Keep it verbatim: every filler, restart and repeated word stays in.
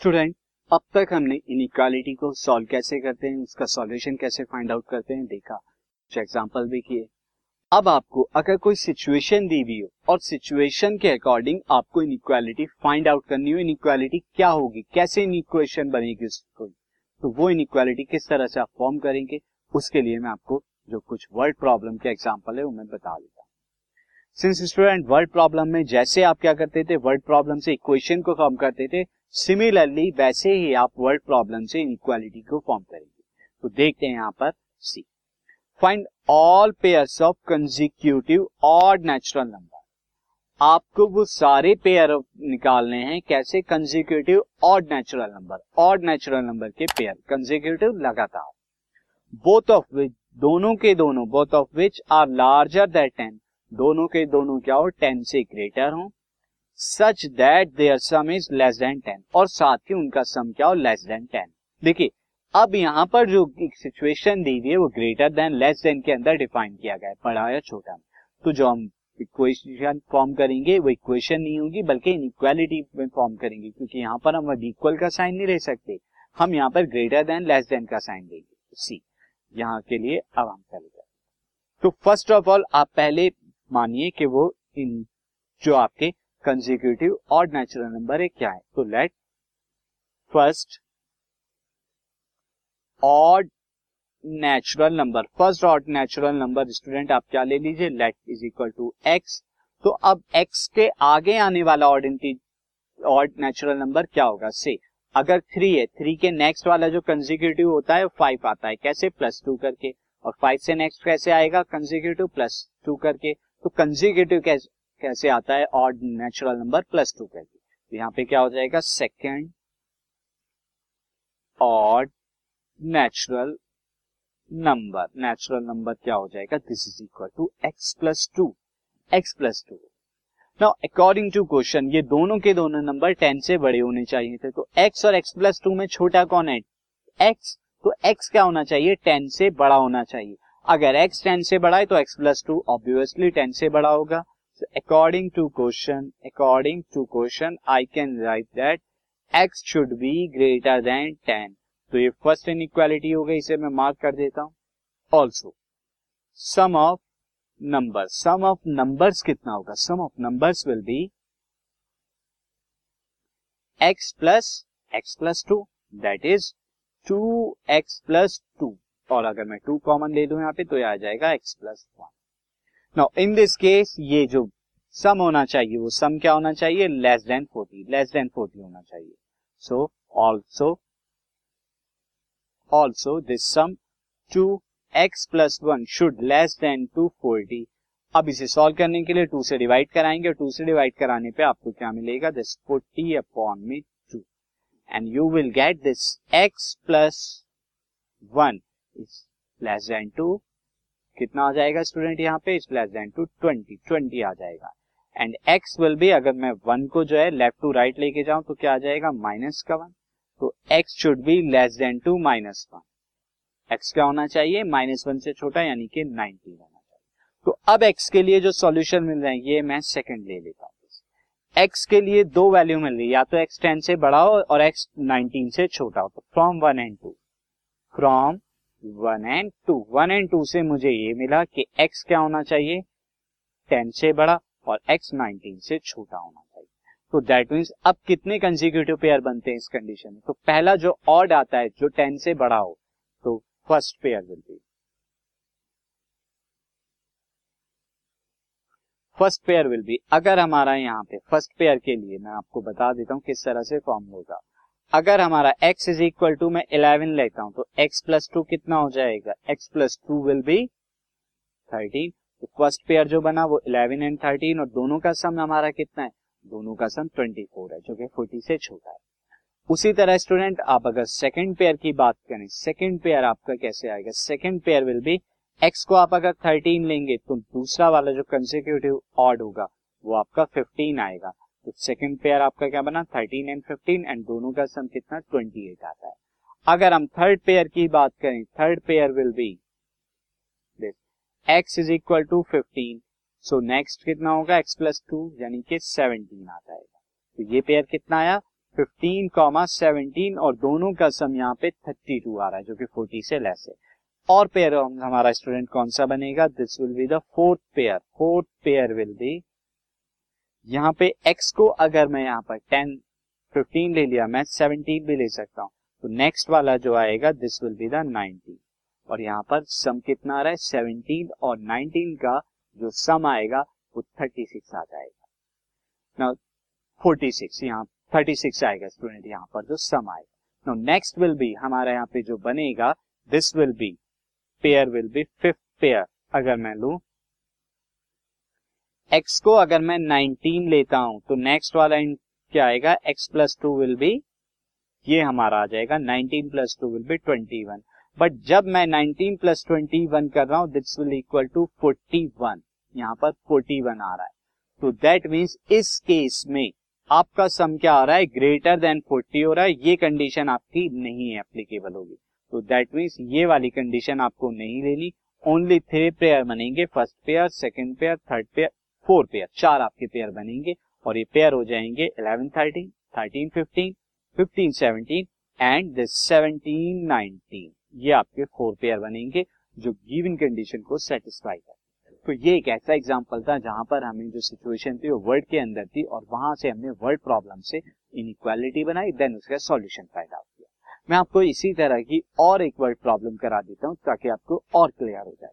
Student, अब तक हमने इनइक्वालिटी को सॉल्व कैसे करते हैं, उसका सॉल्यूशन कैसे फाइंड आउट करते हैं देखा, कुछ एग्जांपल भी किए। अब आपको अगर कोई सिचुएशन दी हुई हो और सिचुएशन के अकॉर्डिंग आपको इनइक्वालिटी फाइंड आउट करनी हो, इनइक्वालिटी क्या होगी, कैसे इनइक्वेशन बनेगी उसको, तो वो इनइक्वालिटी किस तरह से आप फॉर्म करेंगे, उसके लिए मैं आपको जो कुछ वर्ड प्रॉब्लम के एग्जाम्पल है वो मैं बता देता हूँ। सिंस स्टूडेंट, वर्ड प्रॉब्लम में जैसे आप क्या करते थे, वर्ड प्रॉब्लम से इक्वेशन को फॉर्म करते थे, सिमिलरली वैसे ही आप वर्ड प्रॉब्लम से इनइक्वालिटी को फॉर्म करेंगे। तो देखते हैं यहाँ पर see, find all pairs of consecutive odd natural number. आपको वो सारे पेयर निकालने हैं, कैसे, consecutive odd natural number, odd natural number के पेयर कंसेक्यूटिव लगातार, बोथ ऑफ विच, दोनों के दोनों, both of which are larger than ten, दोनों के दोनों क्या हो, टेन से ग्रेटर हो, such that their sum is less than ten, और साथ ही उनका सम क्या हो, लेस देन टेन। देखिए अब यहाँ पर जो सिचुएशन दी हुई है वो ग्रेटर देन लेस देन के अंदर डिफाइन किया गया है, बड़ा या छोटा। तो जो हम इक्वेशन फॉर्म करेंगे वो इक्वेशन नहीं होगी बल्कि इनइक्वालिटी में फॉर्म करेंगे, क्योंकि यहाँ पर हम इक्वल का साइन नहीं ले सकते, हम यहाँ पर ग्रेटर देन लेस देन का साइन देंगे। सी यहाँ के लिए अब हम करेंगे। तो फर्स्ट ऑफ ऑल आप पहले मानिए कि वो इन जो आपके कंसेक्यूटिव ऑड नेचुरल नंबर है क्या है, तो let first odd natural number, first odd natural number student आप क्या ले लीजिए, let is equal to x. तो अब एक्स के आगे आने वाला ऑड ऑड नेचुरल नंबर क्या होगा, से अगर थ्री है, थ्री के नेक्स्ट वाला जो कंसेक्यूटिव होता है फाइव आता है, कैसे, प्लस टू करके, और फाइव से नेक्स्ट कैसे आएगा कंसेक्यूटिव, प्लस टू करके। तो कंसेक्यूटिव कैसे कैसे आता है, odd natural number plus two करके। तो यहाँ पे क्या हो जाएगा, second odd natural number, natural number क्या हो जाएगा, this is equal to x plus two, x plus two. Now according to question ये दोनों के दोनों नंबर टेन से बड़े होने चाहिए थे, तो एक्स और एक्स प्लस टू में छोटा कौन है, एक्स। तो एक्स क्या होना चाहिए, टेन से बड़ा होना चाहिए। अगर एक्स टेन से बड़ा है तो X plus two obviously ten से बड़ा होगा। According to question, according to question I can write that x should be greater than ten. तो ये फर्स्ट इनइक्वालिटी हो गई, इसे मैं मार्क कर देता हूँ। Also sum of number, sum of numbers कितना होगा, sum of numbers will be x plus X plus two, that is two x plus two, और अगर मैं टू कॉमन ले लूँ यहाँ पे तो ये आ जाएगा X plus one. Now, in this case, ये जो सम होना चाहिए वो सम क्या होना चाहिए, less than forty, less than forty होना चाहिए। So, also, also this sum two X plus one should less than two forty. अब इसे सॉल्व करने के लिए टू से डिवाइड कराएंगे, और टू से डिवाइड कराने पे आपको क्या मिलेगा, this फोर्टी upon में two, and you will get this x plus one is less than two, कितना आ जाएगा स्टूडेंट यहाँ पे, it's less than two twenty, twenty आ जाएगा। एंड एक्स विल बी, अगर मैं वन को जो है लेफ्ट टू राइट लेके जाऊं तो क्या आ जाएगा, माइनस का वन, तो X should be less than two minus one, X क्या होना चाहिए, माइनस वन से छोटा, यानी कि नाइनटी होना चाहिए। तो अब एक्स के लिए जो सॉल्यूशन मिल रहा है, ये मैं सेकंड ले लेता हूँ, एक्स के लिए दो वैल्यू मिल रही है, या तो एक्स टेन से बड़ा हो और एक्स नाइनटीन से छोटा हो। तो from one and two, from one and two, one and two से मुझे ये मिला कि x क्या होना चाहिए, टेन से बड़ा और x नाइनटीन से छोटा होना चाहिए। तो दैट मीन्स अब कितने कंसेक्यूटिव पेयर बनते हैं इस कंडीशन में, तो पहला जो ऑड आता है जो टेन से बड़ा हो, तो first pair will be, first pair will be, अगर हमारा यहाँ पे फर्स्ट पेयर के लिए मैं आपको बता देता हूँ किस तरह से फॉर्म होगा। अगर हमारा x इज इक्वल टू मैं इलेवन लेता हूं तो x प्लस टू कितना हो जाएगा, x plus two will be thirteen. तो फर्स्ट पेयर जो बना वो इलेवन एंड थर्टीन, और दोनों का सम हमारा कितना है, दोनों का सम ट्वेंटी फोर है, जो कि फोर्टी से छोटा है। उसी तरह स्टूडेंट आप अगर सेकंड पेयर की बात करें, सेकंड पेयर आपका कैसे आएगा, second pair will be, x को आप अगर थर्टीन लेंगे तो दूसरा वाला जो कंसेक्यूटिव ऑड होगा वो आपका फिफ्टीन आएगा। तो सेकंड पेयर आपका क्या बना, थर्टीन एंड फिफ्टीन, एंड दोनों का सम कितना, ट्वेंटी एट आता है। अगर हम थर्ड पेयर की बात करें, third pair will be this, x is equal to fifteen, so next कितना होगा, x प्लस टू, यानी कि सेवनटीन आता है। तो ये पेयर कितना आया, फिफ्टीन, सेवनटीन और दोनों का सम यहाँ पे थर्टी टू आ रहा है जो कि फोर्टी से लेस है। और पेयर हमारा स्टूडेंट कौन सा बनेगा, this will be the fourth pair. Fourth pair will be, यहाँ पे x को अगर मैं यहाँ पर टेन, फिफ्टीन ले लिया, मैं सेवनटीन भी ले सकता हूँ, तो नेक्स्ट वाला जो आएगा this will be the nineteen. और यहाँ पर सम कितना आ रहा है, सेवनटीन और नाइनटीन का जो सम आएगा वो थर्टी सिक्स आ जाएगा। नाउ फोर्टी सिक्स यहाँ थर्टी सिक्स आएगा स्टूडेंट, यहाँ पर जो सम आएगा। नाउ नेक्स्ट विल बी हमारा यहाँ पे जो बनेगा, this will be pair will be fifth pair. अगर मैं लू x को अगर मैं नाइनटीन लेता हूं तो नेक्स्ट वाला क्या आएगा, x plus two will be, ये हमारा आ जाएगा nineteen plus two will be twenty one. But जब मैं नाइनटीन प्लस ट्वेंटी वन कर रहा हूं this will equal to forty one, यहाँ पर फोर्टी वन आ रहा है। तो दैट मीन्स इस केस में आपका सम क्या आ रहा है, ग्रेटर देन फोर्टी हो रहा है। ये कंडीशन आपकी नहीं है एप्लीकेबल होगी, तो दैट मीन्स ये वाली कंडीशन आपको नहीं लेनी। ओनली थ्री पेयर बनेंगे, first pair, second pair, third pair, four pair, चार आपके पेयर बनेंगे। और ये पेयर हो जाएंगे eleven thirteen, thirteen fifteen, fifteen seventeen and this seventeen nineteen. ये आपके फोर पेयर बनेंगे जो गिवन कंडीशन को सेटिस्फाई कर। तो ये एक ऐसा एग्जाम्पल था जहां पर हमें जो सिचुएशन थी वो वर्ड के अंदर थी और वहां से हमने वर्ड प्रॉब्लम से इनइक्वालिटी बनाई, देन उसका सॉल्यूशन फाइंड आउट किया। मैं आपको इसी तरह की और एक वर्ड प्रॉब्लम करा देता हूं ताकि आपको और क्लियर हो जाए।